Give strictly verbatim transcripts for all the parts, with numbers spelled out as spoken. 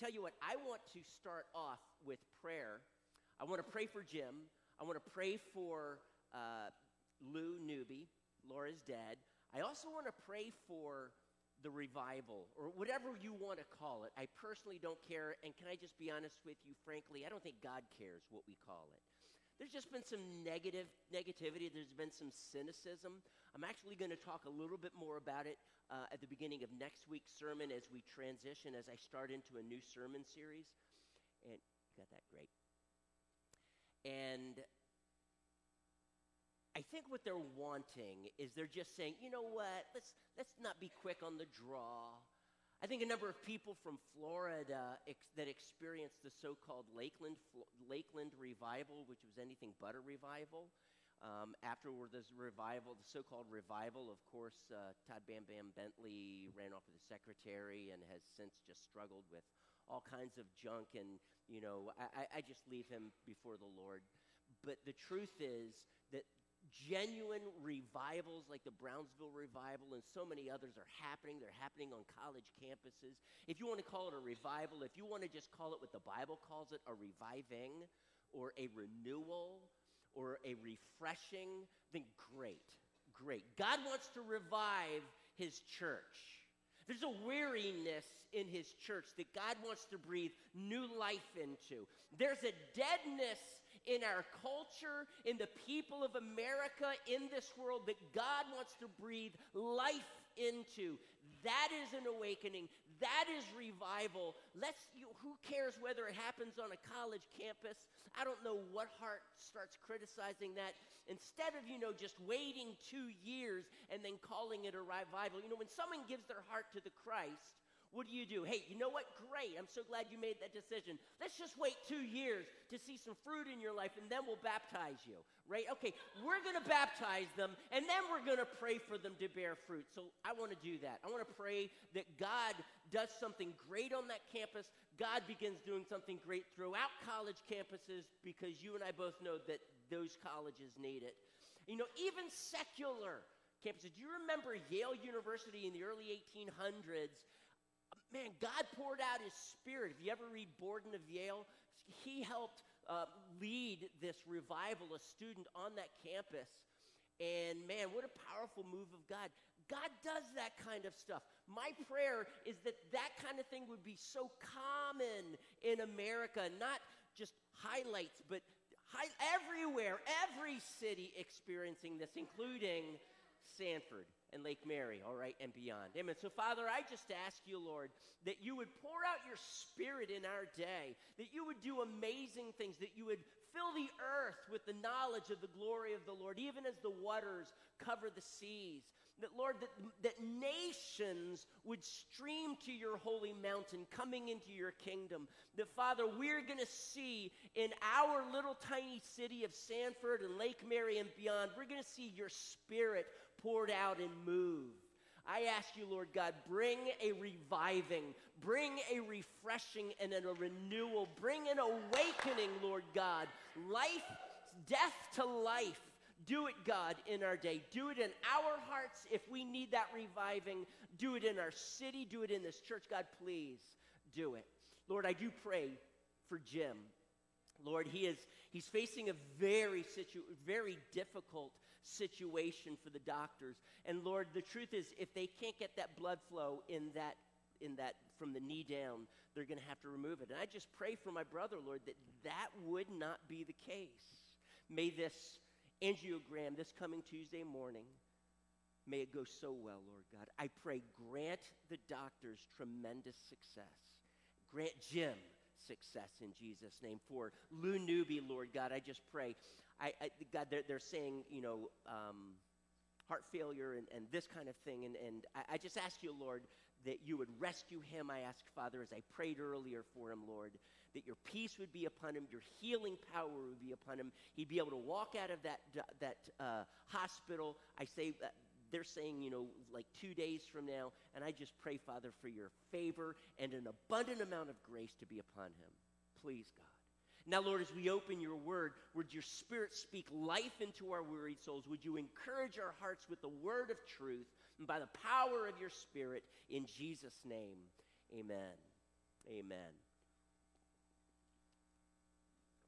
tell you what, I want to start off with prayer. I want to pray for Jim. I want to pray for uh, Lou Newby. Laura's dad. I also want to pray for the revival, or whatever you want to call it. I personally don't care, and can I just be honest with you, frankly, I don't think God cares what we call it. There's just been some negative negativity. There's been some cynicism. I'm actually going to talk a little bit more about it uh, at the beginning of next week's sermon as we transition, as I start into a new sermon series. And you got that? Great. And I think what they're wanting is they're just saying, you know what, let's let's not be quick on the draw. I think a number of people from Florida ex- that experienced the so-called Lakeland Flo- Lakeland revival, which was anything but a revival. Um, afterward, there's a revival, the so-called revival. Of course, uh, Todd Bam Bam Bentley ran off with the secretary and has since just struggled with all kinds of junk. And, you know, I, I just leave him before the Lord. But the truth is that genuine revivals like the Brownsville revival and so many others are happening. They're happening on college campuses. If you want to call it a revival, if you want to just call it what the Bible calls it, a reviving or a renewal or a refreshing, then great, great. God wants to revive his church. There's a weariness in his church that God wants to breathe new life into. There's a deadness in our culture, in the people of America, in this world that God wants to breathe life into. That is an awakening. That is revival. Let's. You, who cares whether it happens on a college campus? I don't know what heart starts criticizing that. Instead of, you know, just waiting two years and then calling it a revival. You know, when someone gives their heart to the Christ, what do you do? Hey, you know what? Great. I'm so glad you made that decision. Let's just wait two years to see some fruit in your life, and then we'll baptize you, right? Okay, we're going to baptize them, and then we're going to pray for them to bear fruit. So I want to do that. I want to pray that God does something great on that campus. God begins doing something great throughout college campuses, because you and I both know that those colleges need it. You know, even secular campuses. Do you remember Yale University in the early eighteen hundreds? Man, God poured out his spirit. If you ever read Borden of Yale, he helped uh, lead this revival, a student on that campus. And man, what a powerful move of God. God does that kind of stuff. My prayer is that that kind of thing would be so common in America, not just highlights, but high, everywhere, every city experiencing this, including Sanford and Lake Mary, all right, and beyond. Amen. So, Father, I just ask you, Lord, that you would pour out your spirit in our day, that you would do amazing things, that you would fill the earth with the knowledge of the glory of the Lord, even as the waters cover the seas. That, Lord, that, that nations would stream to your holy mountain, coming into your kingdom. That, Father, we're going to see in our little tiny city of Sanford and Lake Mary and beyond, we're going to see your spirit poured out and moved. I ask you, Lord God, bring a reviving, bring a refreshing and a renewal, bring an awakening, Lord God. Life, death to life. Do it, God, in our day. Do it in our hearts if we need that reviving. Do it in our city. Do it in this church. God, please do it. Lord, I do pray for Jim. Lord, he is he's facing a very situ- very difficult situation for the doctors. And Lord, the truth is, if they can't get that blood flow in that in that from the knee down, they're going to have to remove it. And I just pray for my brother, Lord, that that would not be the case. May this angiogram this coming Tuesday morning, may it go so well, Lord God. I pray, grant the doctors tremendous success. Grant Jim success in Jesus' name. For Lou Newby, Lord God, I just pray. I, I God, they're, they're saying, you know, um, heart failure and, and this kind of thing. And, and I, I just ask you, Lord, that you would rescue him. I ask, Father, as I prayed earlier for him, Lord, that your peace would be upon him, your healing power would be upon him. He'd be able to walk out of that that uh, hospital. I say that. They're saying, you know, like two days from now. And I just pray, Father, for your favor and an abundant amount of grace to be upon him. Please, God. Now, Lord, as we open your word, would your spirit speak life into our wearied souls? Would you encourage our hearts with the word of truth and by the power of your spirit in Jesus' name? Amen. Amen.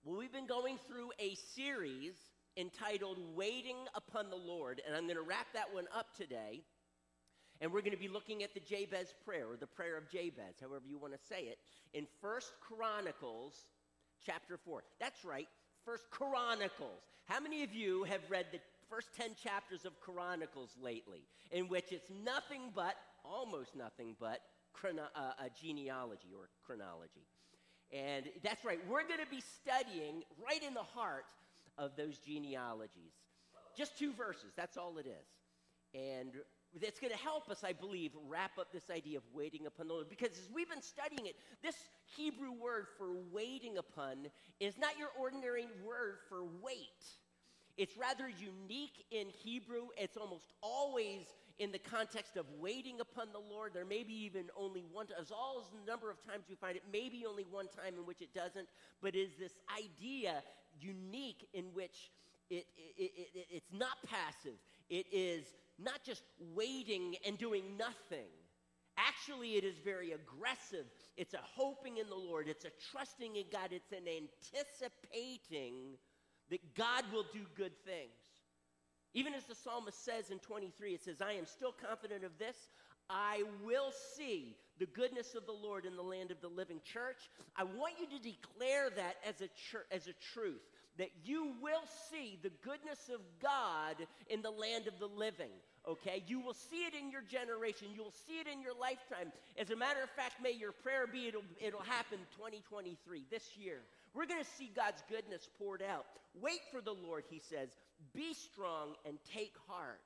Well, we've been going through a series entitled Waiting Upon the Lord, and I'm going to wrap that one up today, and we're going to be looking at the Jabez prayer, or the prayer of Jabez, however you want to say it, in First Chronicles chapter four. That's right, First Chronicles. How many of you have read the first ten chapters of Chronicles lately, in which it's nothing but, almost nothing but, chrono- uh, a genealogy or chronology? And that's right, we're going to be studying right in the heart of those genealogies. Just two verses, that's all it is. And that's going to help us, I believe, wrap up this idea of waiting upon the Lord. Because as we've been studying it, this Hebrew word for waiting upon is not your ordinary word for wait. It's rather unique in Hebrew. It's almost always in the context of waiting upon the Lord. There may be even only one, as all as the number of times you find it, maybe only one time in which it doesn't, but is this idea unique in which it, it, it, it it's not passive. It is not just waiting and doing nothing. Actually, it is very aggressive. It's a hoping in the Lord. It's a trusting in God. It's an anticipating that God will do good things. Even as the psalmist says in twenty-three, it says, I am still confident of this. I will see the goodness of the Lord in the land of the living. Church, I want you to declare that as a church, as a truth, that you will see the goodness of God in the land of the living, okay? You will see it in your generation. You will see it in your lifetime. As a matter of fact, may your prayer be it'll, it'll happen twenty twenty-three, this year. We're going to see God's goodness poured out. Wait for the Lord, he says. Be strong and take heart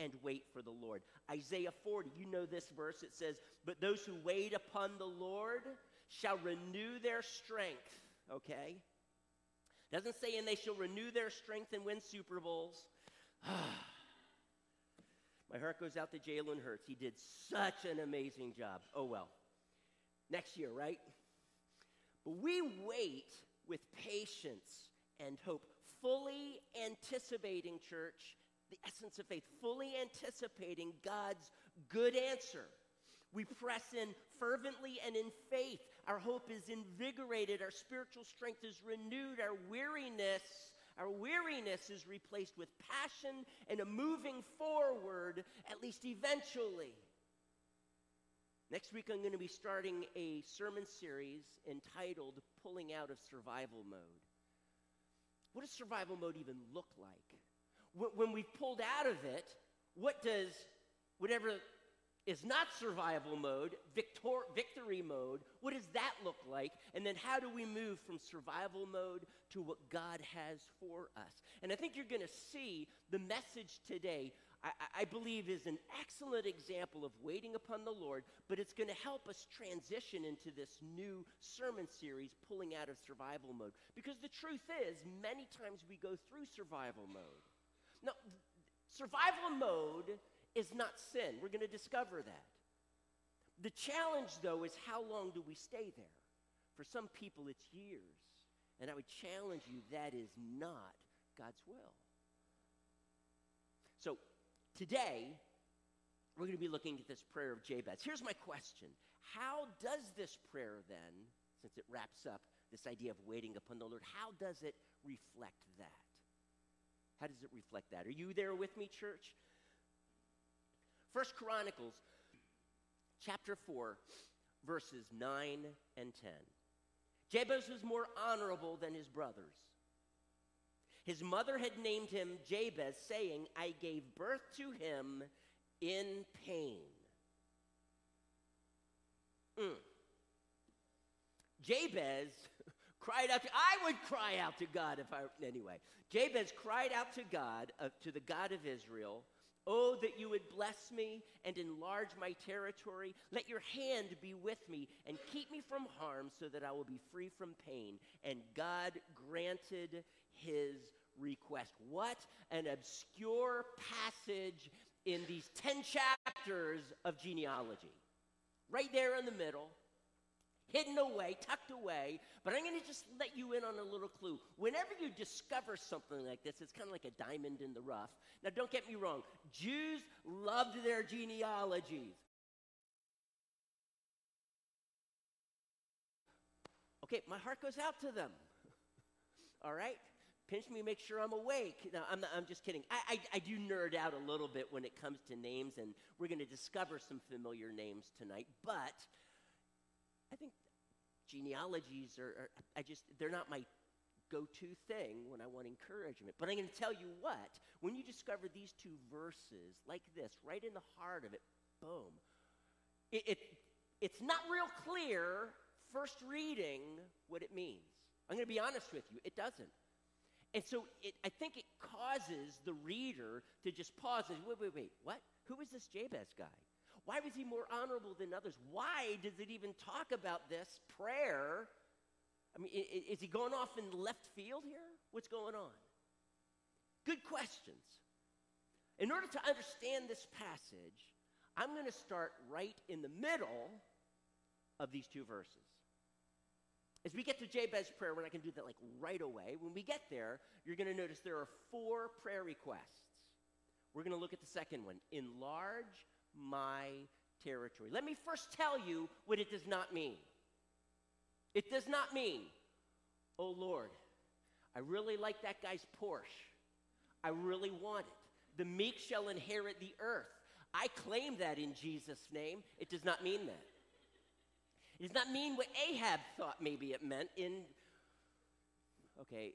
and wait for the Lord. Isaiah forty, you know this verse. It says, but those who wait upon the Lord shall renew their strength, okay? Doesn't say, and they shall renew their strength and win Super Bowls. My heart goes out to Jalen Hurts. He did such an amazing job. Oh, well. Next year, right? But we wait with patience and hope, fully anticipating, church, the essence of faith, fully anticipating God's good answer. We press in fervently and in faith. Our hope is invigorated. Our spiritual strength is renewed. Our weariness, our weariness is replaced with passion and a moving forward, at least eventually. Next week, I'm going to be starting a sermon series entitled Pulling Out of Survival Mode. What does survival mode even look like? When we've pulled out of it, what does whatever is not survival mode, victor, victory mode, what does that look like? And then how do we move from survival mode to what God has for us? And I think you're going to see the message today, I, I believe, is an excellent example of waiting upon the Lord, but it's going to help us transition into this new sermon series, Pulling Out of Survival Mode. Because the truth is, many times we go through survival mode. Now, survival mode is not sin. We're going to discover that. The challenge, though, is how long do we stay there? For some people, it's years. And I would challenge you, that is not God's will. So, today, we're going to be looking at this prayer of Jabez. Here's my question. How does this prayer then, since it wraps up this idea of waiting upon the Lord, how does it reflect that? How does it reflect that? Are you there with me, church? First Chronicles chapter four, verses nine and ten. Jabez was more honorable than his brothers. His mother had named him Jabez, saying, I gave birth to him in pain. Mm. Jabez cried out to, I would cry out to God if I, anyway. Jabez cried out to God, uh, to the God of Israel, oh, that you would bless me and enlarge my territory. Let your hand be with me and keep me from harm so that I will be free from pain. And God granted his request. What an obscure passage in these ten chapters of genealogy. Right there in the middle, hidden away, tucked away. But I'm going to just let you in on a little clue. Whenever you discover something like this, it's kind of like a diamond in the rough. Now, don't get me wrong. Jews loved their genealogies. Okay, my heart goes out to them. all right? Pinch me, make sure I'm awake. No, I'm, not, I'm just kidding. I, I, I do nerd out a little bit when it comes to names, and we're going to discover some familiar names tonight. But I think genealogies are, are I just, they're not my go-to thing when I want encouragement. But I'm going to tell you what, when you discover these two verses like this, right in the heart of it, boom. It, it It's not real clear, first reading, what it means. I'm going to be honest with you, it doesn't. And so it, I think it causes the reader to just pause and wait, wait, wait, what? Who is this Jabez guy? Why was he more honorable than others? Why does it even talk about this prayer? I mean, is he going off in left field here? What's going on? Good questions. In order to understand this passage, I'm going to start right in the middle of these two verses. As we get to Jabez's prayer, we're not going to do that like right away. When we get there, you're going to notice there are four prayer requests. We're going to look at the second one. Enlarge my territory. Let me first tell you what it does not mean. It does not mean, oh Lord, I really like that guy's Porsche. I really want it. The meek shall inherit the earth. I claim that in Jesus' name. It does not mean that. It does not mean what Ahab thought maybe it meant in, okay,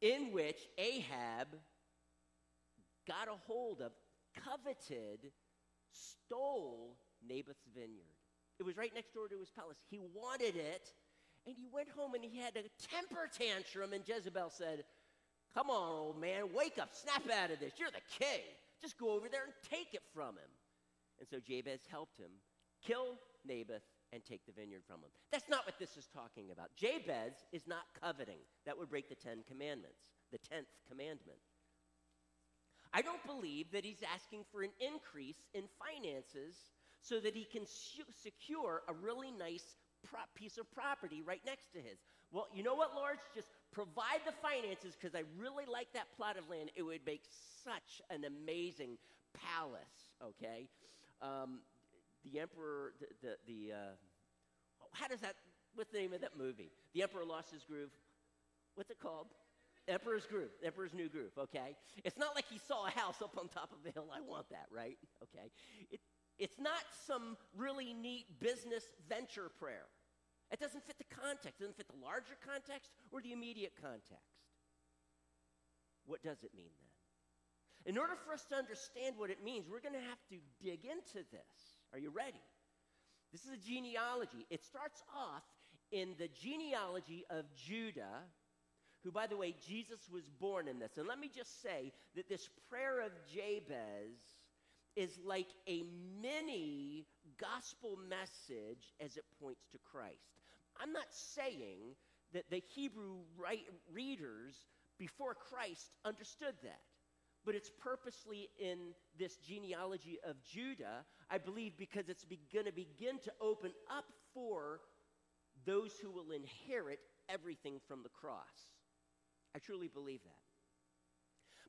in which Ahab got a hold of, coveted, stole Naboth's vineyard. It was right next door to his palace. He wanted it, and he went home and he had a temper tantrum, and Jezebel said, come on, old man, wake up, snap out of this. You're the king. Just go over there and take it from him. And so Jabez helped him kill Naboth and take the vineyard from him. That's not what this is talking about. Jabez is not coveting. That would break the Ten Commandments, the tenth commandment. I don't believe that he's asking for an increase in finances so that he can secure a really nice pro- piece of property right next to his. Well, you know what, Lord? Just provide the finances because I really like that plot of land. It would make such an amazing palace, okay? Um... The Emperor, the, the, the uh, how does that, what's the name of that movie? The Emperor Lost His Groove. What's it called? Emperor's Groove, Emperor's New Groove, okay? It's not like he saw a house up on top of a hill. I want that, right? Okay. It, it's not some really neat business venture prayer. It doesn't fit the context. It doesn't fit the larger context or the immediate context. What does it mean then? In order for us to understand what it means, we're going to have to dig into this. Are you ready? This is a genealogy. It starts off in the genealogy of Judah, who, by the way, Jesus was born in this. And let me just say that this prayer of Jabez is like a mini gospel message as it points to Christ. I'm not saying that the Hebrew readers before Christ understood that. But it's purposely in this genealogy of Judah, I believe, because it's be- going to begin to open up for those who will inherit everything from the cross. I truly believe that.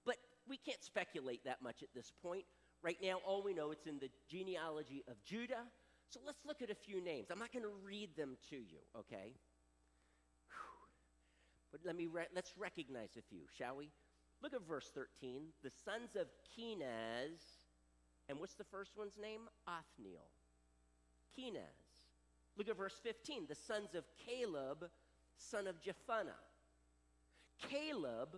But we can't speculate that much at this point. Right now, all we know, it's in the genealogy of Judah. So let's look at a few names. I'm not going to read them to you, okay? Whew. But let me re- let's recognize a few, shall we? Look at verse thirteen, the sons of Kenaz, and what's the first one's name? Othniel. Kenaz. Look at verse fifteen, the sons of Caleb, son of Jephunneh. Caleb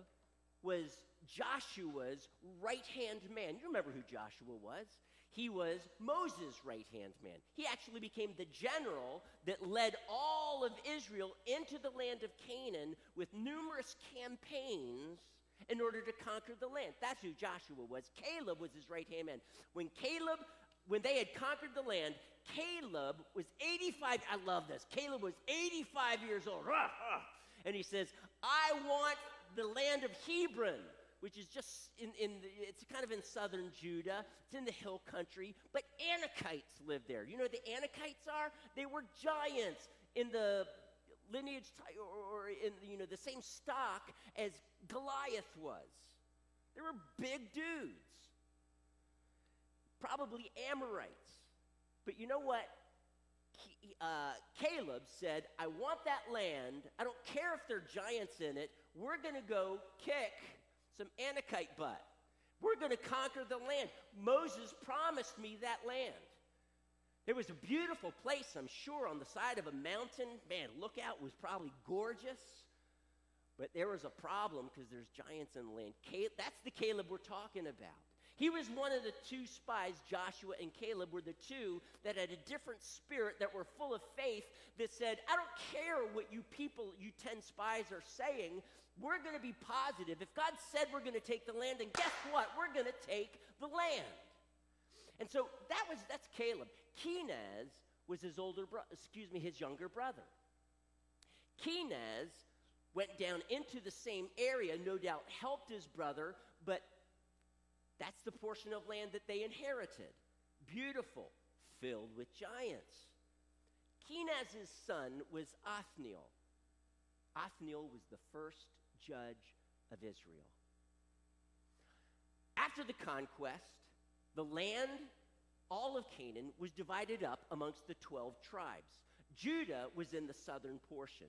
was Joshua's right-hand man. You remember who Joshua was. He was Moses' right-hand man. He actually became the general that led all of Israel into the land of Canaan with numerous campaigns in order to conquer the land. That's who Joshua was. Caleb was his right-hand man. When Caleb, when they had conquered the land, Caleb was eighty-five. I love this. Caleb was eighty-five years old. And he says, I want the land of Hebron, which is just in, in the, it's kind of in southern Judah. It's in the hill country. But Anakites lived there. You know what the Anakites are? They were giants in the lineage or in, you know, the same stock as Goliath was. They were big dudes, probably Amorites. But you know what? uh, Caleb said, I want that land. I don't care if there are giants in it. We're going to go kick some Anakite butt. We're going to conquer the land. Moses promised me that land. It was a beautiful place, I'm sure, on the side of a mountain. Man, lookout was probably gorgeous. But there was a problem because there's giants in the land. Caleb, that's the Caleb we're talking about. He was one of the two spies. Joshua and Caleb were the two that had a different spirit, that were full of faith, that said, I don't care what you people, you ten spies are saying. We're going to be positive. If God said we're going to take the land, then guess what? We're going to take the land. And so that was, that's Caleb. Kenaz was his older brother, excuse me, his younger brother. Kenaz went down into the same area, no doubt helped his brother, but that's the portion of land that they inherited. Beautiful, filled with giants. Kenaz's son was Othniel. Othniel was the first judge of Israel. After the conquest, the land, all of Canaan, was divided up amongst the twelve tribes. Judah was in the southern portion.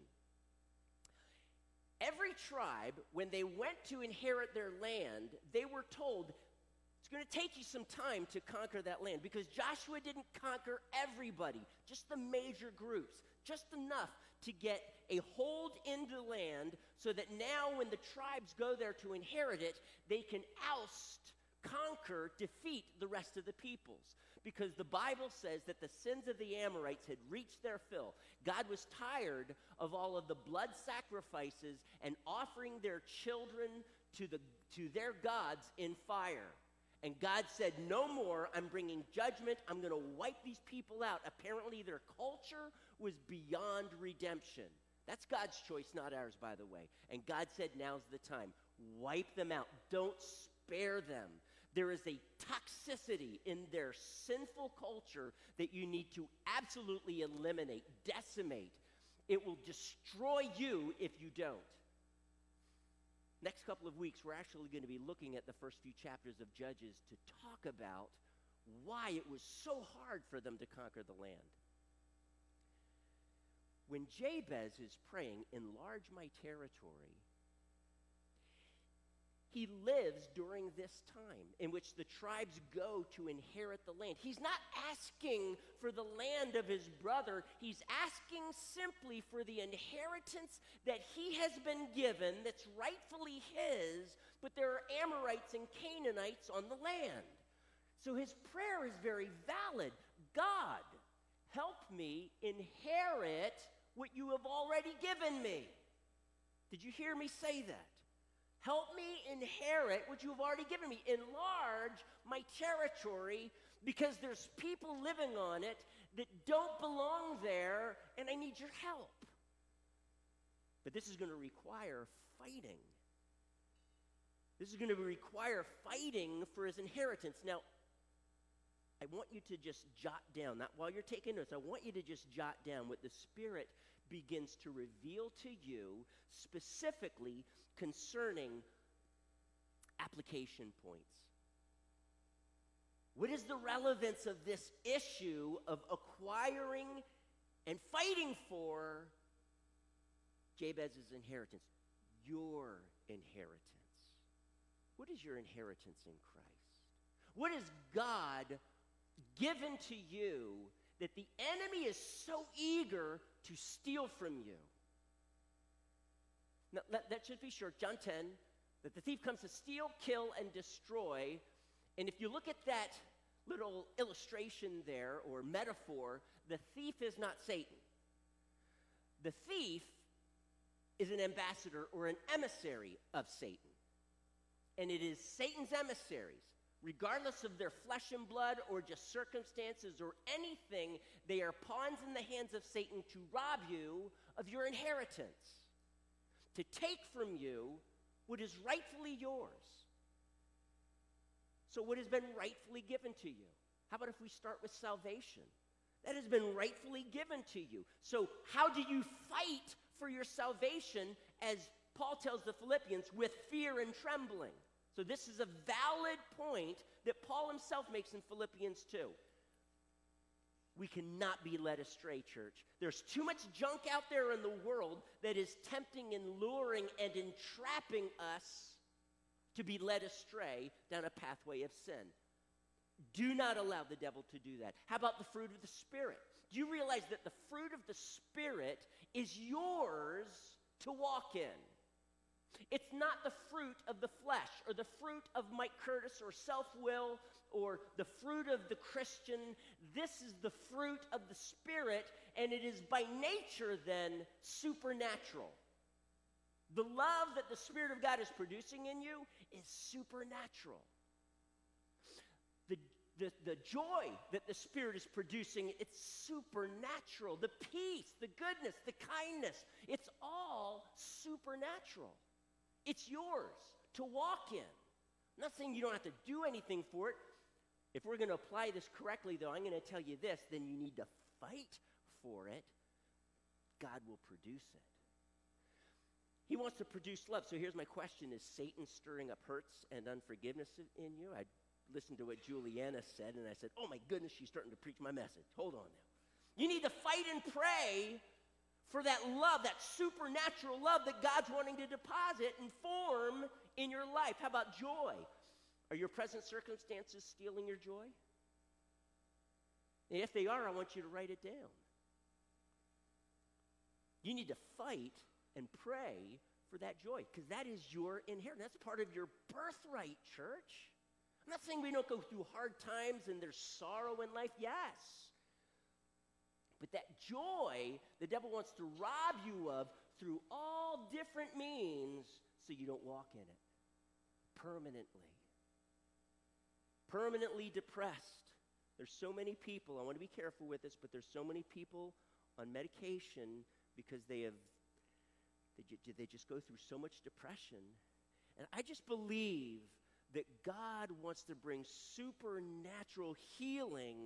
Every tribe, when they went to inherit their land, they were told, it's going to take you some time to conquer that land, because Joshua didn't conquer everybody, just the major groups, just enough to get a hold into land so that now when the tribes go there to inherit it, they can oust, conquer, defeat the rest of the peoples, because the Bible says that the sins of the Amorites had reached their fill. God was tired of all of the blood sacrifices and offering their children to the to their gods in fire. And God said, no more, I'm bringing judgment, I'm going to wipe these people out. Apparently their culture was beyond redemption. That's God's choice, not ours, by the way. And God said, now's the time. Wipe them out. Don't spare them. There is a toxicity in their sinful culture that you need to absolutely eliminate, decimate. It will destroy you if you don't. Next couple of weeks, we're actually going to be looking at the first few chapters of Judges to talk about why it was so hard for them to conquer the land. When Jabez is praying, enlarge my territory, he lives during this time in which the tribes go to inherit the land. He's not asking for the land of his brother. He's asking simply for the inheritance that he has been given, that's rightfully his, but there are Amorites and Canaanites on the land. So his prayer is very valid. God, help me inherit what you have already given me. Did you hear me say that? Help me inherit what you have already given me. Enlarge my territory, because there's people living on it that don't belong there, and I need your help. But this is going to require fighting. This is going to require fighting for his inheritance. Now, I want you to just jot down, not while you're taking notes, I want you to just jot down what the Spirit begins to reveal to you specifically concerning application points. What is the relevance of this issue of acquiring and fighting for Jabez's inheritance? Your inheritance. What is your inheritance in Christ? What is God given to you that the enemy is so eager to steal from you? Now, that, that should be short. John ten, that the thief comes to steal, kill, and destroy. And if you look at that little illustration there, or metaphor, the thief is not Satan. The thief is an ambassador or an emissary of Satan. And it is Satan's emissaries, regardless of their flesh and blood or just circumstances or anything, they are pawns in the hands of Satan to rob you of your inheritance, to take from you what is rightfully yours. So what has been rightfully given to you? How about if we start with salvation? That has been rightfully given to you. So how do you fight for your salvation, as Paul tells the Philippians, with fear and trembling? So this is a valid point that Paul himself makes in Philippians two. we cannot be led astray, church. There's too much junk out there in the world that is tempting and luring and entrapping us to be led astray down a pathway of sin. Do not allow the devil to do that. How about the fruit of the Spirit? Do you realize that the fruit of the Spirit is yours to walk in? It's not the fruit of the flesh or the fruit of Mike Curtis or self-will or the fruit of the Christian. This is the fruit of the Spirit, and it is by nature then supernatural. The love that the Spirit of God is producing in you is supernatural. The, the, the joy that the Spirit is producing, it's supernatural. The peace, the goodness, the kindness, it's all supernatural. It's yours to walk in. I'm not saying you don't have to do anything for it. If we're going to apply this correctly, though, I'm going to tell you this, then you need to fight for it. God will produce it. He wants to produce love. So here's my question. Is Satan stirring up hurts and unforgiveness in you? I listened to what Juliana said, and I said, oh, my goodness, she's starting to preach my message. Hold on now. You need to fight and pray for that love, that supernatural love that God's wanting to deposit and form in your life. How about joy? Are your present circumstances stealing your joy? And if they are, I want you to write it down. You need to fight and pray for that joy, because that is your inheritance. That's part of your birthright, church. I'm not saying we don't go through hard times and there's sorrow in life. Yes. But that joy, the devil wants to rob you of through all different means so you don't walk in it permanently. Permanently depressed. There's so many people, I want to be careful with this, but there's so many people on medication because they have, they, they just go through so much depression. And I just believe that God wants to bring supernatural healing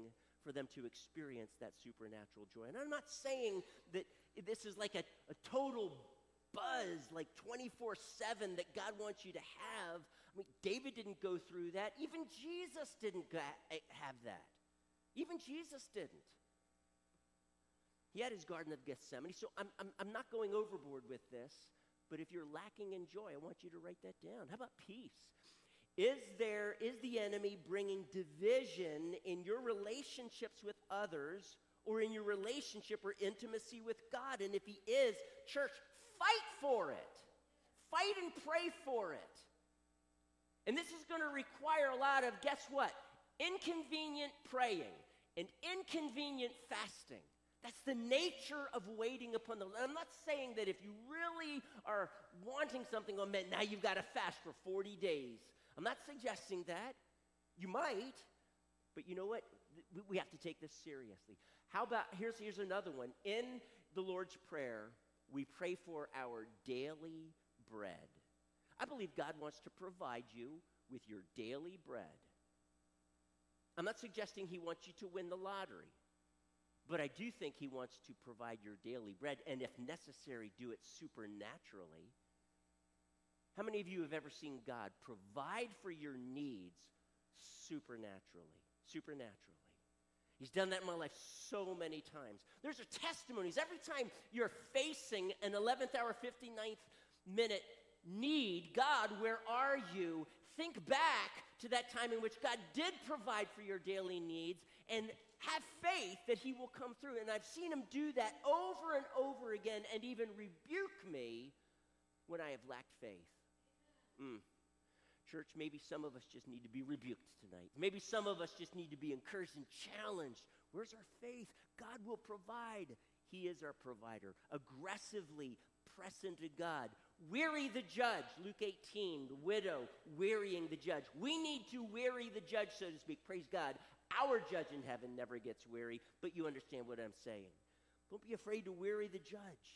for them to experience that supernatural joy. And I'm not saying that this is like a, a total buzz, like twenty-four seven that God wants you to have. I mean, David didn't go through that. Even Jesus didn't have that. Even Jesus didn't. He had his Garden of Gethsemane. So I'm, I'm, I'm not going overboard with this, but if you're lacking in joy, I want you to write that down. How about peace? Is there, is the enemy bringing division in your relationships with others or in your relationship or intimacy with God? And if he is, church, fight for it. Fight and pray for it. And this is going to require a lot of, guess what? Inconvenient praying and inconvenient fasting. That's the nature of waiting upon the Lord. I'm not saying that if you really are wanting something, oh man, now you've got to fast for forty days. I'm not suggesting that. You might, but you know what? We have to take this seriously. How about, here's, here's another one. In the Lord's Prayer, we pray for our daily bread. I believe God wants to provide you with your daily bread. I'm not suggesting he wants you to win the lottery, but I do think he wants to provide your daily bread, and if necessary, do it supernaturally. How many of you have ever seen God provide for your needs supernaturally? Supernaturally. He's done that in my life so many times. There's a testimonies. Every time you're facing an eleventh hour, fifty-ninth minute need, God, where are you? Think back to that time in which God did provide for your daily needs and have faith that he will come through. And I've seen him do that over and over again and even rebuke me when I have lacked faith. Mm. Church, maybe some of us just need to be rebuked tonight. Maybe some of us just need to be encouraged and challenged. Where's our faith? God will provide. He is our provider. Aggressively press into God. Weary the judge. Luke eighteen, the widow wearying the judge. We need to weary the judge, so to speak. Praise God. Our judge in heaven never gets weary, but you understand what I'm saying. Don't be afraid to weary the judge.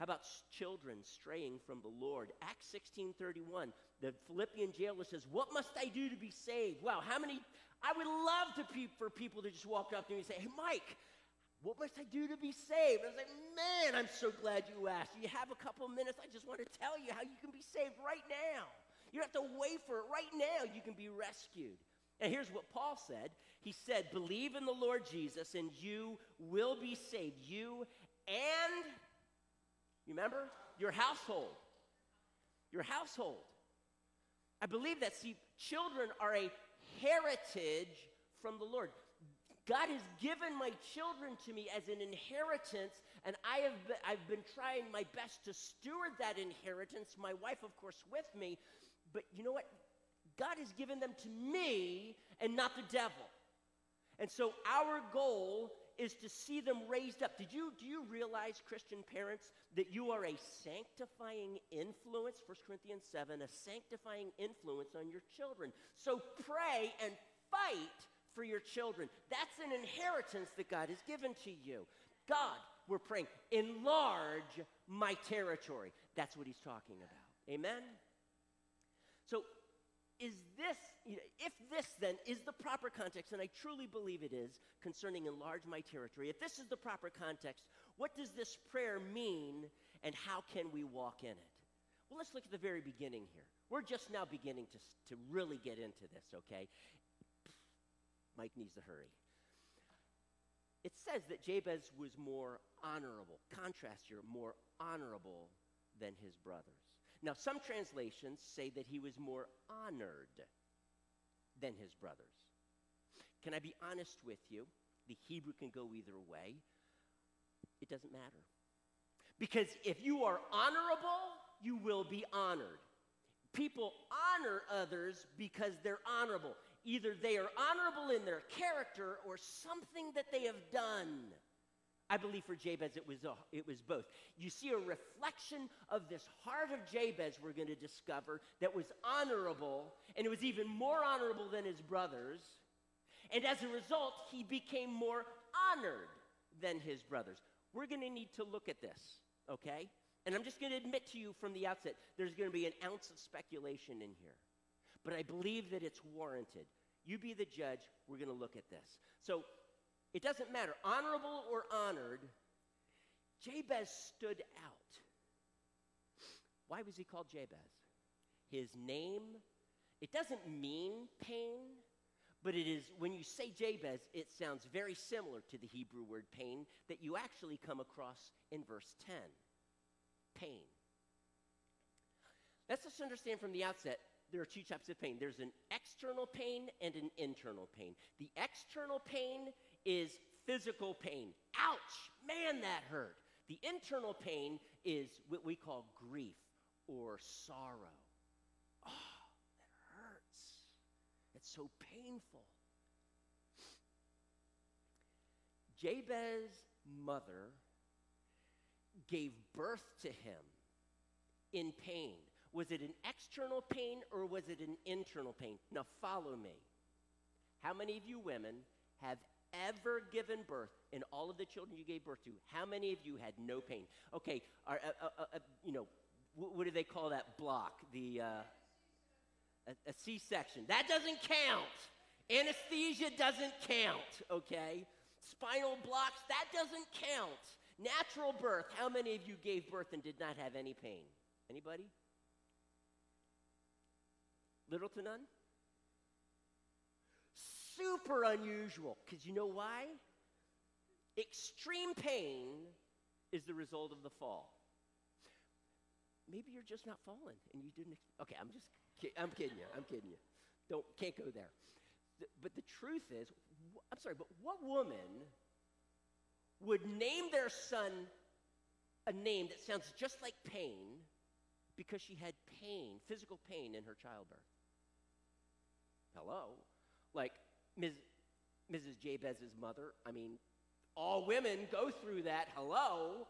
How about children straying from the Lord? Acts sixteen thirty-one, the Philippian jailer says, what must I do to be saved? Wow, how many, I would love to pe- for people to just walk up to me and say, hey, Mike, what must I do to be saved? And I was like, man, I'm so glad you asked. You have a couple minutes, I just want to tell you how you can be saved right now. You don't have to wait for it. Right now, you can be rescued. And here's what Paul said. He said, believe in the Lord Jesus and you will be saved. You and, you remember, your household. Your household. I believe that, see, children are a heritage from the Lord. God has given my children to me as an inheritance, and I have been, I've been trying my best to steward that inheritance, my wife, of course, with me. But you know what? God has given them to me and not the devil. And so our goal is to see them raised up. Did you, do you realize, Christian parents, that you are a sanctifying influence, First Corinthians seven, a sanctifying influence on your children? So pray and fight for your children. That's an inheritance that God has given to you. God, we're praying, enlarge my territory. That's what he's talking about. Amen? So is this, you know, if this then is the proper context, and I truly believe it is, concerning enlarge my territory, if this is the proper context, what does this prayer mean and how can we walk in it? Well, let's look at the very beginning here. We're just now beginning to, to really get into this, okay? Mike needs to hurry. It says that Jabez was more honorable, contrast here, more honorable than his brothers. Now, some translations say that he was more honored than his brothers. Can I be honest with you? The Hebrew can go either way. It doesn't matter. Because if you are honorable, you will be honored. People honor others because they're honorable. Either they are honorable in their character or something that they have done. I believe for Jabez it was, a, it was both. You see a reflection of this heart of Jabez we're going to discover that was honorable, and it was even more honorable than his brothers. And as a result, he became more honored than his brothers. We're going to need to look at this, okay? And I'm just going to admit to you from the outset, there's going to be an ounce of speculation in here. But I believe that it's warranted. You be the judge. We're going to look at this. So it doesn't matter, honorable or honored, Jabez stood out. Why was he called Jabez? His name, it doesn't mean pain, but it is, when you say Jabez, it sounds very similar to the Hebrew word pain that you actually come across in verse ten, pain. Let's just understand from the outset, there are two types of pain. There's an external pain and an internal pain. The external pain is physical pain. Ouch, man, that hurt. The internal pain is what we call grief or sorrow. Oh, that hurts. It's so painful. Jabez's mother gave birth to him in pain. Was it an external pain or was it an internal pain? Now follow me. How many of you women have ever given birth in all of the children you gave birth to? How many of you had no pain? Okay, are, uh, uh, uh, you know, what, what do they call that block? The uh, a, a C-section. That doesn't count. Anesthesia doesn't count, okay? Spinal blocks, that doesn't count. Natural birth, how many of you gave birth and did not have any pain? Anybody? Little to none? Super unusual, because you know why? Extreme pain is the result of the fall. Maybe you're just not falling, and you didn't, okay, I'm just, I'm kidding you, I'm kidding you. Don't, can't go there. But the truth is, I'm sorry, but what woman would name their son a name that sounds just like pain because she had pain, physical pain in her childbirth? Hello? Like Miz Missus Jabez's mother, I mean, all women go through that, hello?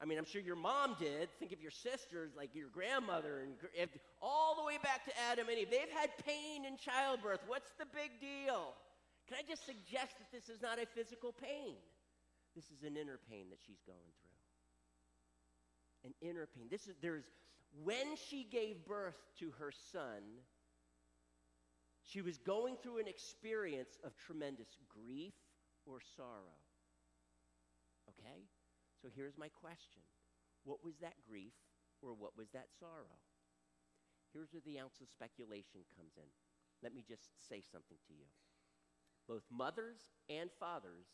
I mean, I'm sure your mom did. Think of your sisters, like your grandmother, and if, all the way back to Adam and Eve. They've had pain in childbirth. What's the big deal? Can I just suggest that this is not a physical pain? This is an inner pain that she's going through. An inner pain. This is, there's, when she gave birth to her son, she was going through an experience of tremendous grief or sorrow. Okay? So here's my question. What was that grief or what was that sorrow? Here's where the ounce of speculation comes in. Let me just say something to you. both mothers and fathers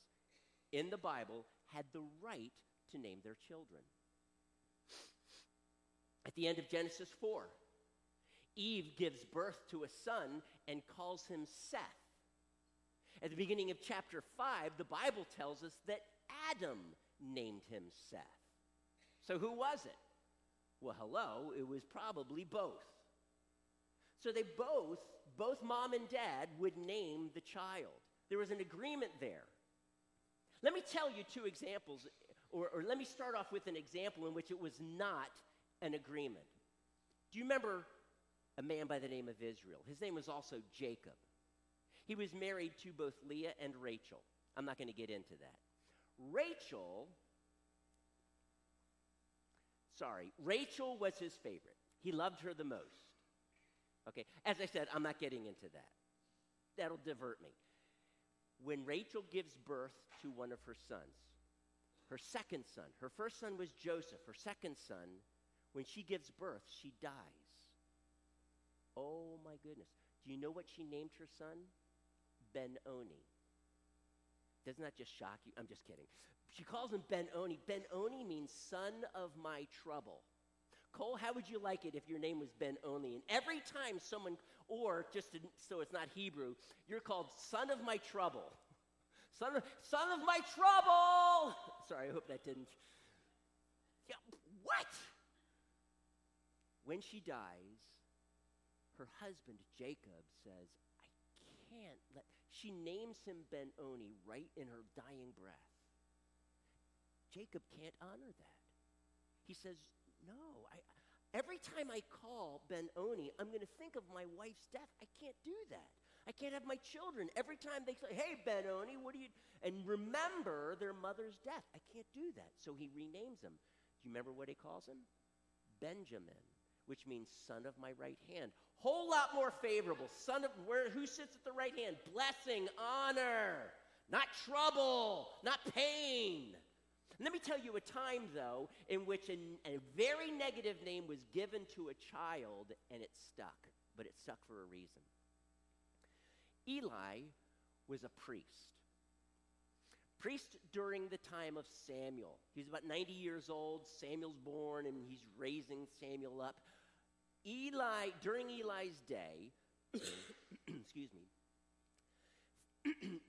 in the Bible had the right to name their children. At the end of Genesis four, Eve gives birth to a son and calls him Seth. At the beginning of chapter five, the Bible tells us that Adam named him Seth. So who was it? Well, hello, it was probably both. So they both, both mom and dad, would name the child. There was an agreement there. Let me tell you two examples, or, or let me start off with an example in which it was not an agreement. Do you remember a man by the name of Israel? His name was also Jacob. He was married to both Leah and Rachel. I'm not going to get into that. Rachel, sorry, Rachel was his favorite. He loved her the most. Okay, as I said, I'm not getting into that. That'll divert me. When Rachel gives birth to one of her sons, her second son, her first son was Joseph, her second son, when she gives birth, she dies. Oh my goodness. Do you know what she named her son? Ben-Oni. Doesn't that just shock you? I'm just kidding. She calls him Ben-Oni. Ben-Oni means son of my trouble. Cole, how would you like it if your name was Ben-Oni? And every time someone, or just to, so it's not Hebrew, you're called son of my trouble. Son of, son of my trouble! Sorry, I hope that didn't. Yeah, what? When she dies, her husband, Jacob, says, I can't let, she names him Ben-Oni right in her dying breath. Jacob can't honor that. He says, no, I, every time I call Ben-Oni, I'm going to think of my wife's death. I can't do that. I can't have my children. Every time they say, hey, Ben-Oni, what do you, and remember their mother's death. I can't do that. So he renames him. Do you remember what he calls him? Benjamin, which means son of my right hand. Whole lot more favorable. Son of, where, who sits at the right hand? Blessing, honor, not trouble, not pain. Let me tell you a time, though, in which a, a very negative name was given to a child, and it stuck. But it stuck for a reason. Eli was a priest. Priest during the time of Samuel. He was about ninety years old. Samuel's born, and he's raising Samuel up. Eli, during Eli's day, excuse me,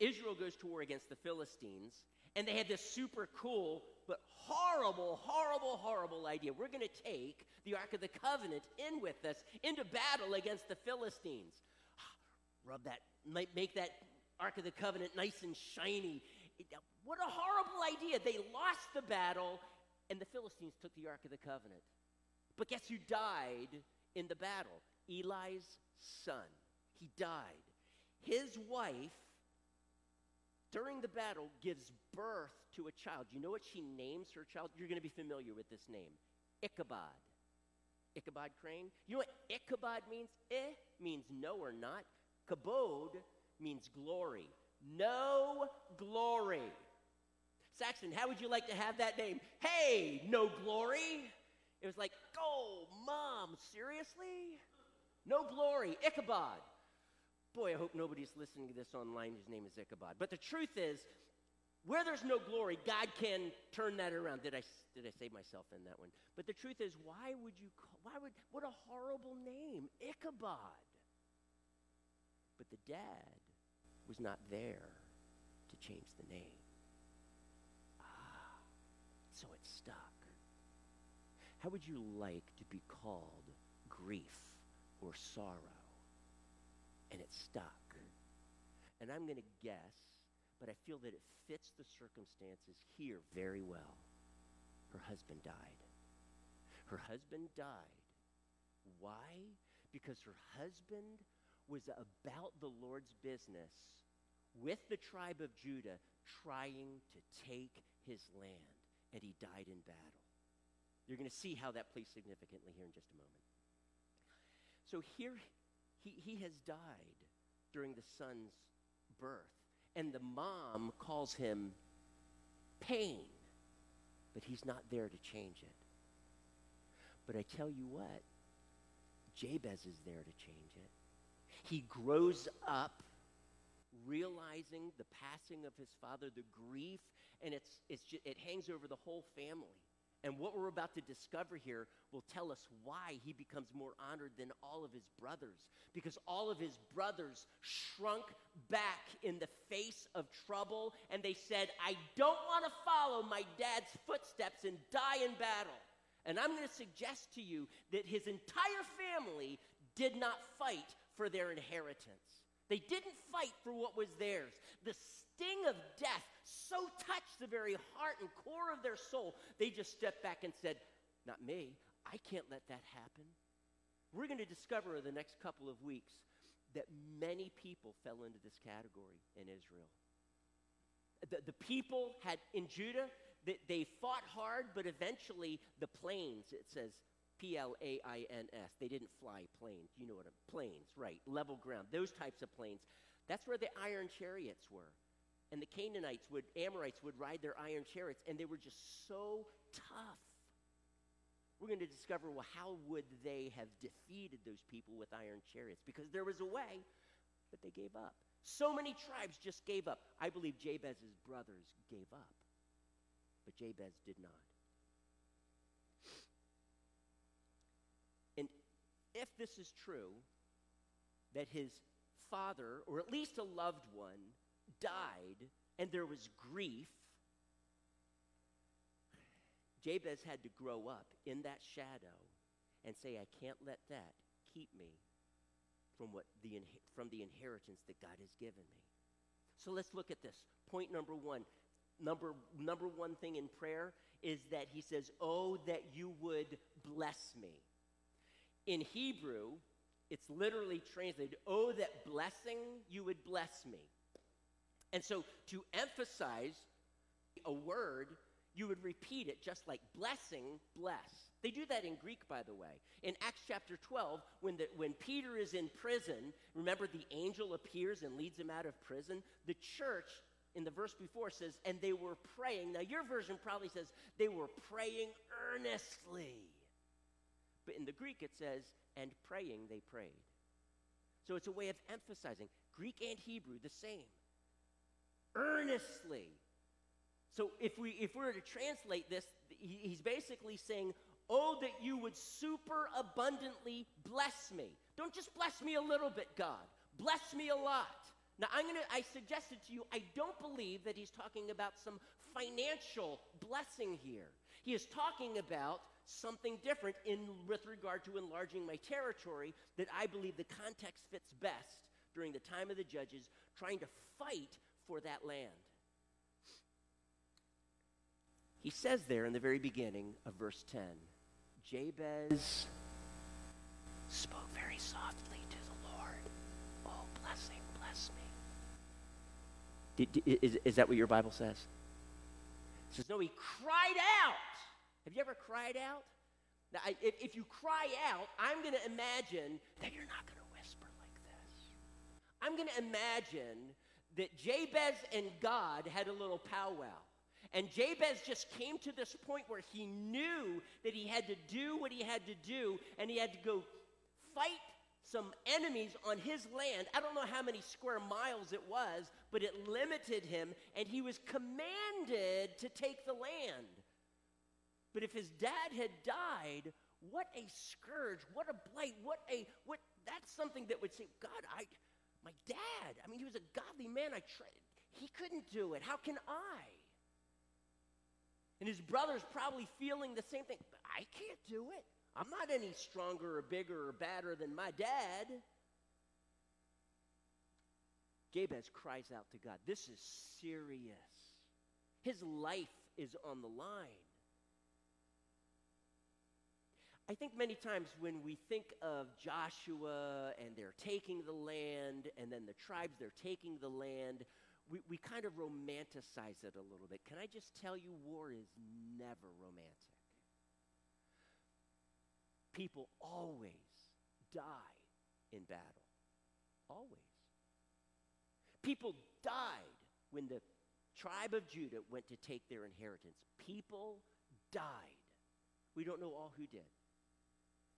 Israel goes to war against the Philistines. And they had this super cool, but horrible, horrible, horrible idea. We're going to take the Ark of the Covenant in with us into battle against the Philistines. Rub that, make that Ark of the Covenant nice and shiny. What a horrible idea. They lost the battle, and the Philistines took the Ark of the Covenant. But guess who died in the battle? Eli's son. He died. His wife, during the battle, gives birth to a child. You know what she names her child? You're going to be familiar with this name. Ichabod. Ichabod Crane. You know what Ichabod means? Eh means no or not. Kabod means glory. No glory. Saxton, how would you like to have that name? Hey, no glory. It was like, oh, mom, seriously? No glory. Ichabod. Boy, I hope nobody's listening to this online whose name is Ichabod. But the truth is, where there's no glory, God can turn that around. Did I did I save myself in that one? But the truth is, why would you call, why would, what a horrible name, Ichabod. But the dad was not there to change the name. Ah, so it stuck. How would you like to be called grief or sorrow? And it stuck. And I'm going to guess, but I feel that it fits the circumstances here very well. Her husband died. Her husband died. Why? Because her husband was about the Lord's business with the tribe of Judah, trying to take his land. And he died in battle. You're going to see how that plays significantly here in just a moment. So here He, he has died during the son's birth, and the mom calls him pain, but he's not there to change it. But I tell you what, Jabez is there to change it. He grows up realizing the passing of his father, the grief, and it's it's just, it hangs over the whole family. And what we're about to discover here will tell us why he becomes more honored than all of his brothers, because all of his brothers shrunk back in the face of trouble, and they said, I don't want to follow my dad's footsteps and die in battle. And I'm going to suggest to you that his entire family did not fight for their inheritance. They didn't fight for what was theirs. The sting of death so touched the very heart and core of their soul, they just stepped back and said, not me. I can't let that happen. We're going to discover in the next couple of weeks that many people fell into this category in Israel. The, the people had in Judah, they, they fought hard, but eventually the plains, it says, P L A I N S. They didn't fly planes. You know what? Planes, right. Level ground. Those types of planes. That's where the iron chariots were. And the Canaanites would, Amorites would ride their iron chariots, and they were just so tough. We're going to discover, well, how would they have defeated those people with iron chariots? Because there was a way, but they gave up. So many tribes just gave up. I believe Jabez's brothers gave up, but Jabez did not. And if this is true, that his father, or at least a loved one, died and there was grief, Jabez had to grow up in that shadow and say, I can't let that keep me from what the from the inheritance that God has given me. So let's look at this. Point number one. Number, number one thing in prayer is that he says, oh, that you would bless me. In Hebrew, it's literally translated, oh, that blessing, you would bless me. And so to emphasize a word, you would repeat it just like blessing, bless. They do that in Greek, by the way. In Acts chapter twelve, when, the, when Peter is in prison, remember the angel appears and leads him out of prison? The church, in the verse before, says, and they were praying. Now, your version probably says, they were praying earnestly. But in the Greek, it says, and praying they prayed. So it's a way of emphasizing. Greek and Hebrew, the same. Earnestly. So if we if we were to translate this, he's basically saying, oh, that you would super abundantly bless me. Don't just bless me a little bit, God. Bless me a lot. Now, I'm gonna, I suggested to you, I don't believe that he's talking about some financial blessing here. He is talking about something different in with regard to enlarging my territory that I believe the context fits best during the time of the judges trying to fight for that land. He says there in the very beginning of verse ten, Jabez spoke very softly to the Lord. Oh, blessing, bless me. Did, is, is that what your Bible says? It says, no, he cried out. Have you ever cried out? Now, I, if, if you cry out, I'm going to imagine that you're not going to whisper like this. I'm going to imagine that Jabez and God had a little powwow. And Jabez just came to this point where he knew that he had to do what he had to do, and he had to go fight some enemies on his land. I don't know how many square miles it was, but it limited him, and he was commanded to take the land. But if his dad had died, what a scourge, what a blight, what a, what, that's something that would say, God, I, my dad, I mean, he was a godly man, I tried, he couldn't do it, how can I? And his brother's probably feeling the same thing, but I can't do it, I'm not any stronger or bigger or badder than my dad. Jabez cries out to God, this is serious, his life is on the line. I think many times when we think of Joshua and they're taking the land, and then the tribes, they're taking the land, we, we kind of romanticize it a little bit. Can I just tell you, war is never romantic. People always die in battle. Always. People died when the tribe of Judah went to take their inheritance. People died. We don't know all who did.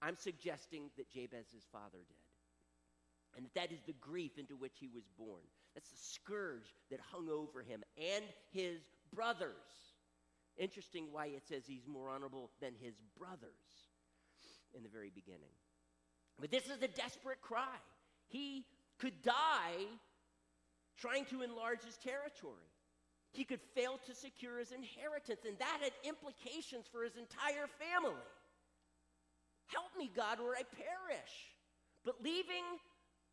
I'm suggesting that Jabez's father did. and that, that is the grief into which he was born. That's the scourge that hung over him and his brothers. Interesting why it says he's more honorable than his brothers in the very beginning. But this is a desperate cry. He could die trying to enlarge his territory. He could fail to secure his inheritance, and that had implications for his entire family. Help me, God, or I perish. But leaving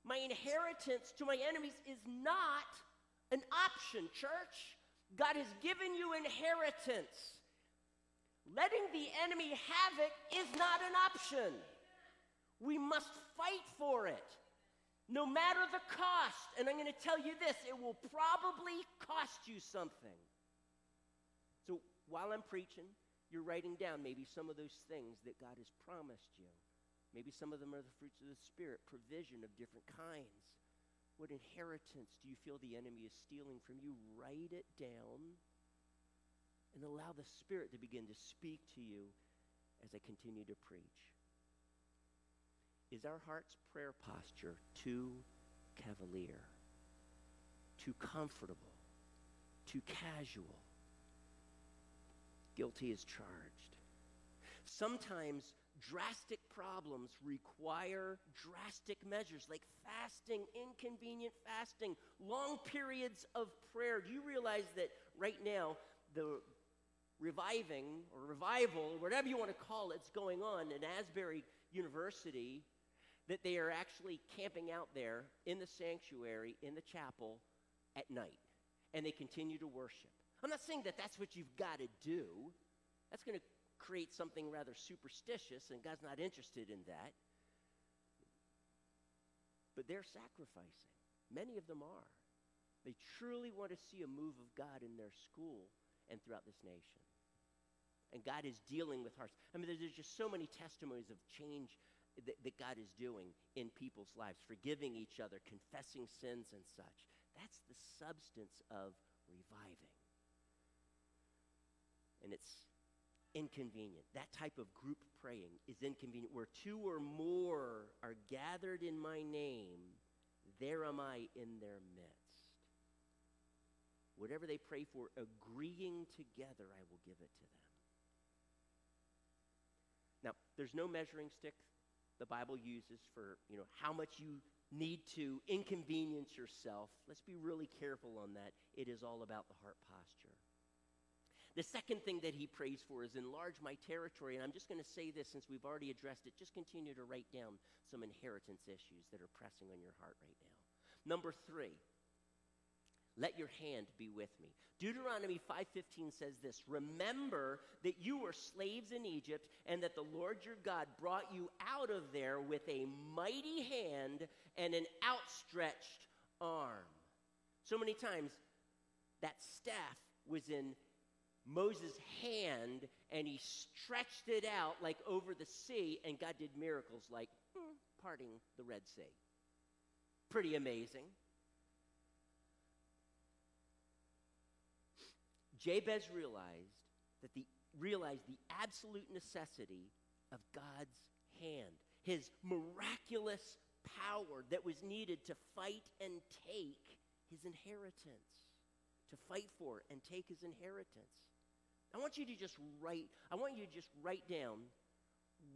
my inheritance to my enemies is not an option, church. God has given you inheritance. Letting the enemy have it is not an option. We must fight for it, no matter the cost. And I'm going to tell you this, it will probably cost you something. So while I'm preaching, you're writing down maybe some of those things that God has promised you. Maybe some of them are the fruits of the Spirit, provision of different kinds. What inheritance do you feel the enemy is stealing from you? Write it down and allow the Spirit to begin to speak to you as I continue to preach. Is our heart's prayer posture too cavalier, too comfortable, too casual? Guilty as charged. Sometimes drastic problems require drastic measures like fasting, inconvenient fasting, long periods of prayer. Do you realize that right now the reviving or revival, or whatever you want to call it, is going on in Asbury University, that they are actually camping out there in the sanctuary, in the chapel at night, and they continue to worship. I'm not saying that that's what you've got to do. That's going to create something rather superstitious, and God's not interested in that. But they're sacrificing. Many of them are. They truly want to see a move of God in their school and throughout this nation. And God is dealing with hearts. I mean, there's just so many testimonies of change that, that God is doing in people's lives, forgiving each other, confessing sins and such. That's the substance of reviving. And it's inconvenient. That type of group praying is inconvenient. Where two or more are gathered in my name, there am I in their midst. Whatever they pray for, agreeing together, I will give it to them. Now, there's no measuring stick the Bible uses for, you know, how much you need to inconvenience yourself. Let's be really careful on that. It is all about the heart posture. The second thing that he prays for is enlarge my territory. And I'm just going to say this, since we've already addressed it, just continue to write down some inheritance issues that are pressing on your heart right now. Number three, let your hand be with me. Deuteronomy five fifteen says this, remember that you were slaves in Egypt and that the Lord your God brought you out of there with a mighty hand and an outstretched arm. So many times that staff was in Moses' hand, and he stretched it out like over the sea, and God did miracles like mm, parting the Red Sea. Pretty amazing. Jabez realized that the realized the absolute necessity of God's hand, his miraculous power that was needed to fight and take his inheritance, to fight for and take his inheritance. I want you to just write, I want you to just write down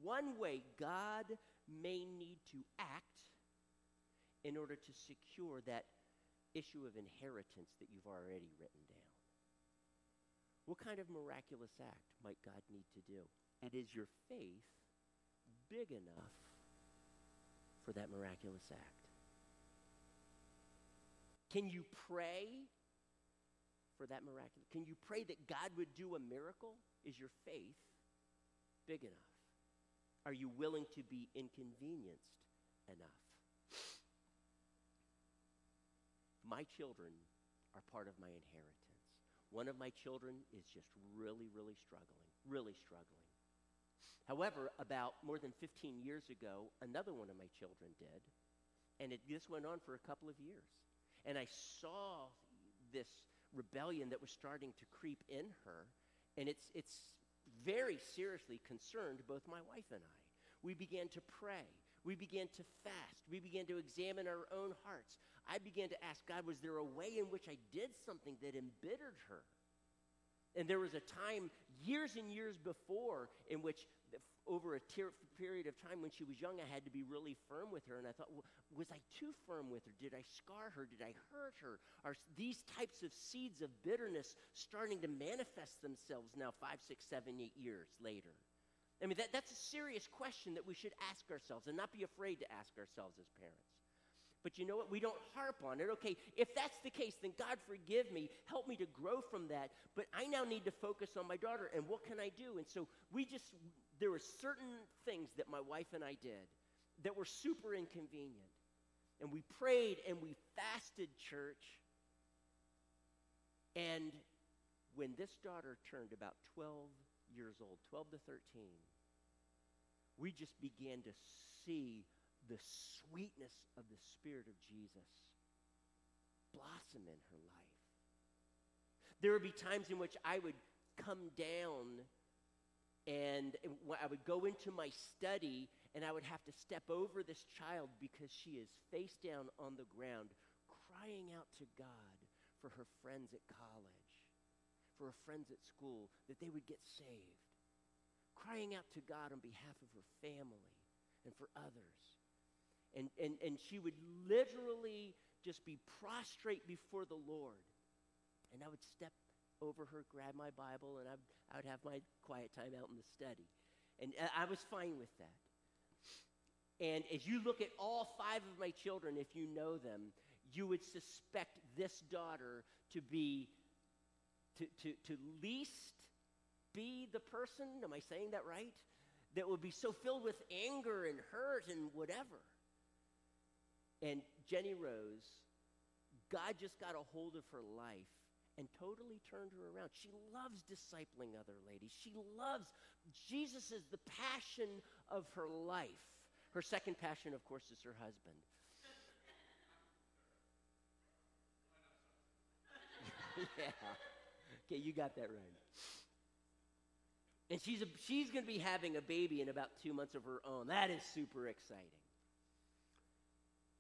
one way God may need to act in order to secure that issue of inheritance that you've already written down. What kind of miraculous act might God need to do? And is your faith big enough for that miraculous act? Can you pray for that miraculous? Can you pray that God would do a miracle? Is your faith big enough? Are you willing to be inconvenienced enough? My children are part of my inheritance. One of my children is just really, really struggling, really struggling. However, about more than fifteen years ago, another one of my children did, and it, this went on for a couple of years. And I saw this rebellion that was starting to creep in her, and it's it's very seriously concerned both my wife and I. We began to pray. We began to fast. We began to examine our own hearts. I began to ask God, was there a way in which I did something that embittered her? And there was a time years and years before in which over a ter- period of time when she was young, I had to be really firm with her. And I thought, well, was I too firm with her? Did I scar her? Did I hurt her? Are these types of seeds of bitterness starting to manifest themselves now five, six, seven, eight years later? I mean, that, that's a serious question that we should ask ourselves and not be afraid to ask ourselves as parents. But you know what? We don't harp on it. Okay, if that's the case, then God forgive me. Help me to grow from that. But I now need to focus on my daughter, and what can I do? And so we just, there were certain things that my wife and I did that were super inconvenient. And we prayed and we fasted, church. And when this daughter turned about twelve years old, twelve to thirteen, we just began to see the sweetness of the Spirit of Jesus blossom in her life. There would be times in which I would come down and I would go into my study and I would have to step over this child because she is face down on the ground crying out to God for her friends at college, for her friends at school, that they would get saved, crying out to God on behalf of her family and for others. And, and, and she would literally just be prostrate before the Lord. And I would step over her, grab my Bible, and I would, I would have my quiet time out in the study. And I was fine with that. And as you look at all five of my children, if you know them, you would suspect this daughter to be, to, to, to least be the person, am I saying that right? That would be so filled with anger and hurt and whatever. And Jenny Rose, God just got a hold of her life and totally turned her around. She loves discipling other ladies. She loves, Jesus is the passion of her life. Her second passion, of course, is her husband. Yeah. Okay, you got that right. And she's a, she's going to be having a baby in about two months of her own. That is super exciting.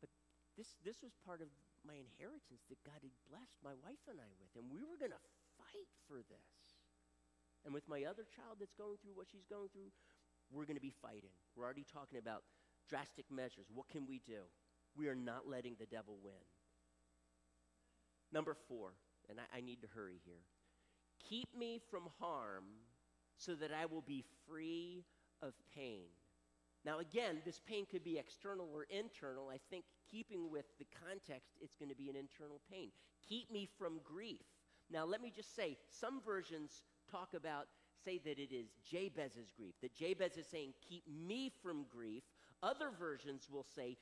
But this this was part of my inheritance that God had blessed my wife and I with. And we were going to fight for this. And with my other child that's going through what she's going through, we're going to be fighting. We're already talking about drastic measures. What can we do? We are not letting the devil win. Number four, and I, I need to hurry here. Keep me from harm, so that I will be free of pain. Now again, this pain could be external or internal. I think keeping with the context, it's going to be an internal pain. Keep me from grief. Now let me just say, some versions talk about, say that it is Jabez's grief, that Jabez is saying, keep me from grief. Other versions will say,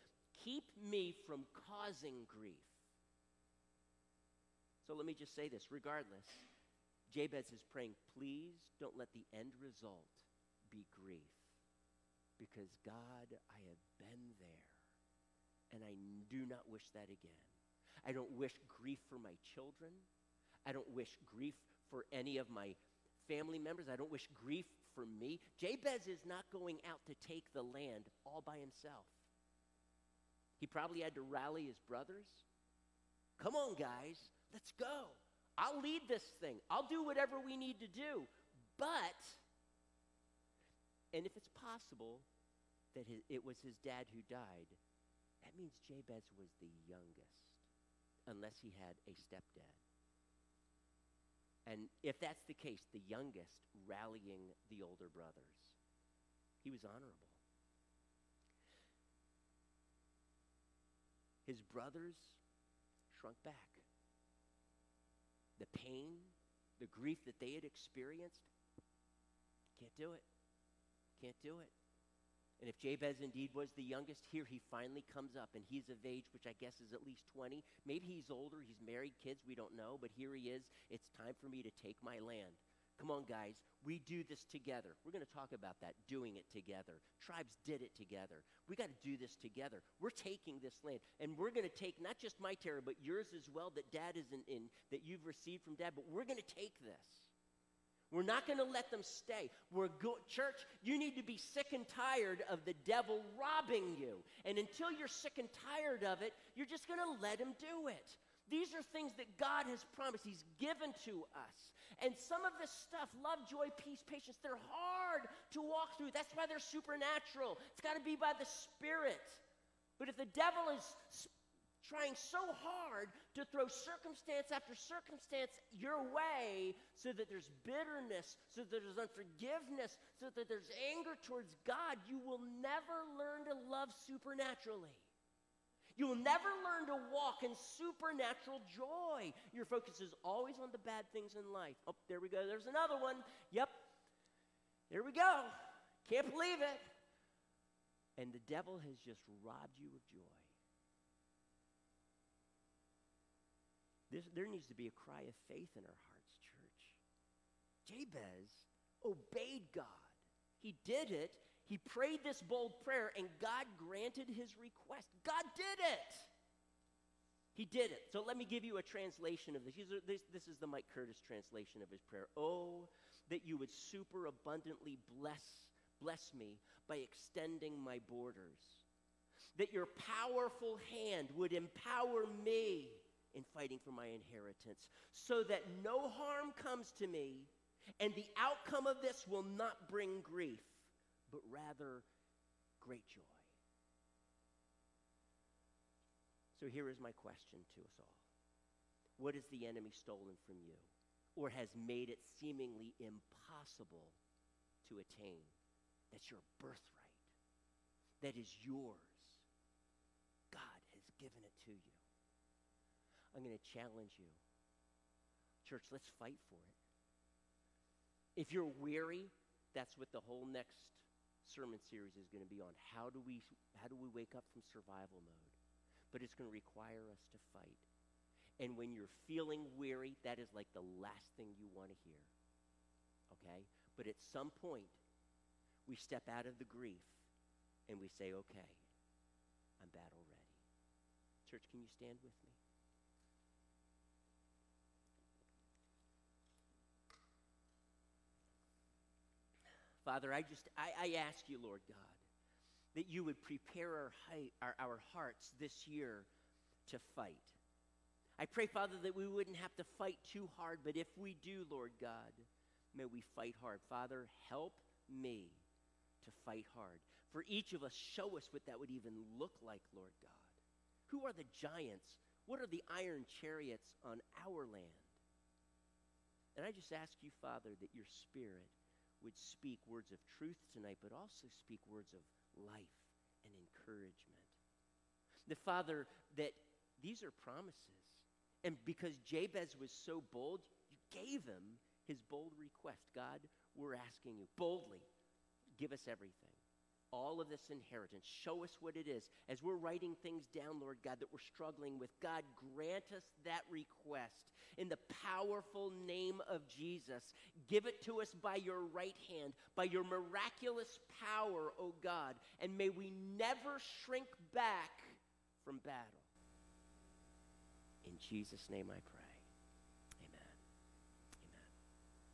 keep me from causing grief. So let me just say this, regardless, Jabez is praying, please don't let the end result be grief, because God, I have been there, and I do not wish that again. I don't wish grief for my children. I don't wish grief for any of my family members. I don't wish grief for me. Jabez is not going out to take the land all by himself. He probably had to rally his brothers. Come on, guys, let's go. I'll lead this thing. I'll do whatever we need to do. But, and if it's possible that his, it was his dad who died, that means Jabez was the youngest, unless he had a stepdad. And if that's the case, the youngest rallying the older brothers. He was honorable. His brothers shrunk back. The pain, the grief that they had experienced, can't do it. Can't do it. And if Jabez indeed was the youngest, here he finally comes up, and he's of age, which I guess is at least twenty. Maybe he's older, he's married, kids, we don't know, but here he is. It's time for me to take my land. Come on, guys, we do this together. We're going to talk about that, doing it together. Tribes did it together. We got to do this together. We're taking this land, and we're going to take not just my territory, but yours as well, that dad isn't in, that you've received from dad, but we're going to take this. We're not going to let them stay. We're go- Church, you need to be sick and tired of the devil robbing you. And until you're sick and tired of it, you're just going to let him do it. These are things that God has promised. He's given to us. And some of this stuff, love, joy, peace, patience, they're hard to walk through. That's why they're supernatural. It's got to be by the Spirit. But if the devil is sp- trying so hard to throw circumstance after circumstance your way so that there's bitterness, so that there's unforgiveness, so that there's anger towards God, you will never learn to love supernaturally. You will never learn to walk in supernatural joy. Your focus is always on the bad things in life. Oh, there we go. There's another one. Yep. There we go. Can't believe it. And the devil has just robbed you of joy. This, there needs to be a cry of faith in our hearts, church. Jabez obeyed God. He did it. He prayed this bold prayer, and God granted his request. God did it. He did it. So let me give you a translation of this. This, this is the Mike Curtis translation of his prayer. Oh, that you would super abundantly bless, bless me by extending my borders. That your powerful hand would empower me in fighting for my inheritance, so that no harm comes to me, and the outcome of this will not bring grief, but rather great joy. So here is my question to us all. What has the enemy stolen from you, or has made it seemingly impossible to attain? That's your birthright. That is yours. God has given it to you. I'm going to challenge you. Church, let's fight for it. If you're weary, that's what the whole next sermon series is going to be on. How do we how do we wake up from survival mode? But it's going to require us to fight. And when you're feeling weary, that is like the last thing you want to hear. Okay? But at some point, we step out of the grief and we say, okay, I'm battle ready. Church, can you stand with me? Father, I just, I, I ask you, Lord God, that you would prepare our, hi- our, our hearts this year to fight. I pray, Father, that we wouldn't have to fight too hard, but if we do, Lord God, may we fight hard. Father, help me to fight hard. For each of us, show us what that would even look like, Lord God. Who are the giants? What are the iron chariots on our land? And I just ask you, Father, that your Spirit would speak words of truth tonight, but also speak words of life and encouragement. The Father, that these are promises. And because Jabez was so bold, you gave him his bold request. God, we're asking you boldly, give us everything, all of this inheritance. Show us what it is. As we're writing things down, Lord God, that we're struggling with, God, grant us that request in the powerful name of Jesus. Give it to us by your right hand, by your miraculous power, O God, and may we never shrink back from battle. In Jesus' name I pray.